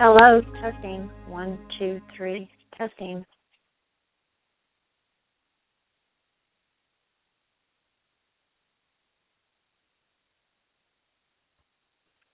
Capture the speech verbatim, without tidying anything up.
Hello, testing. One, two, three, testing.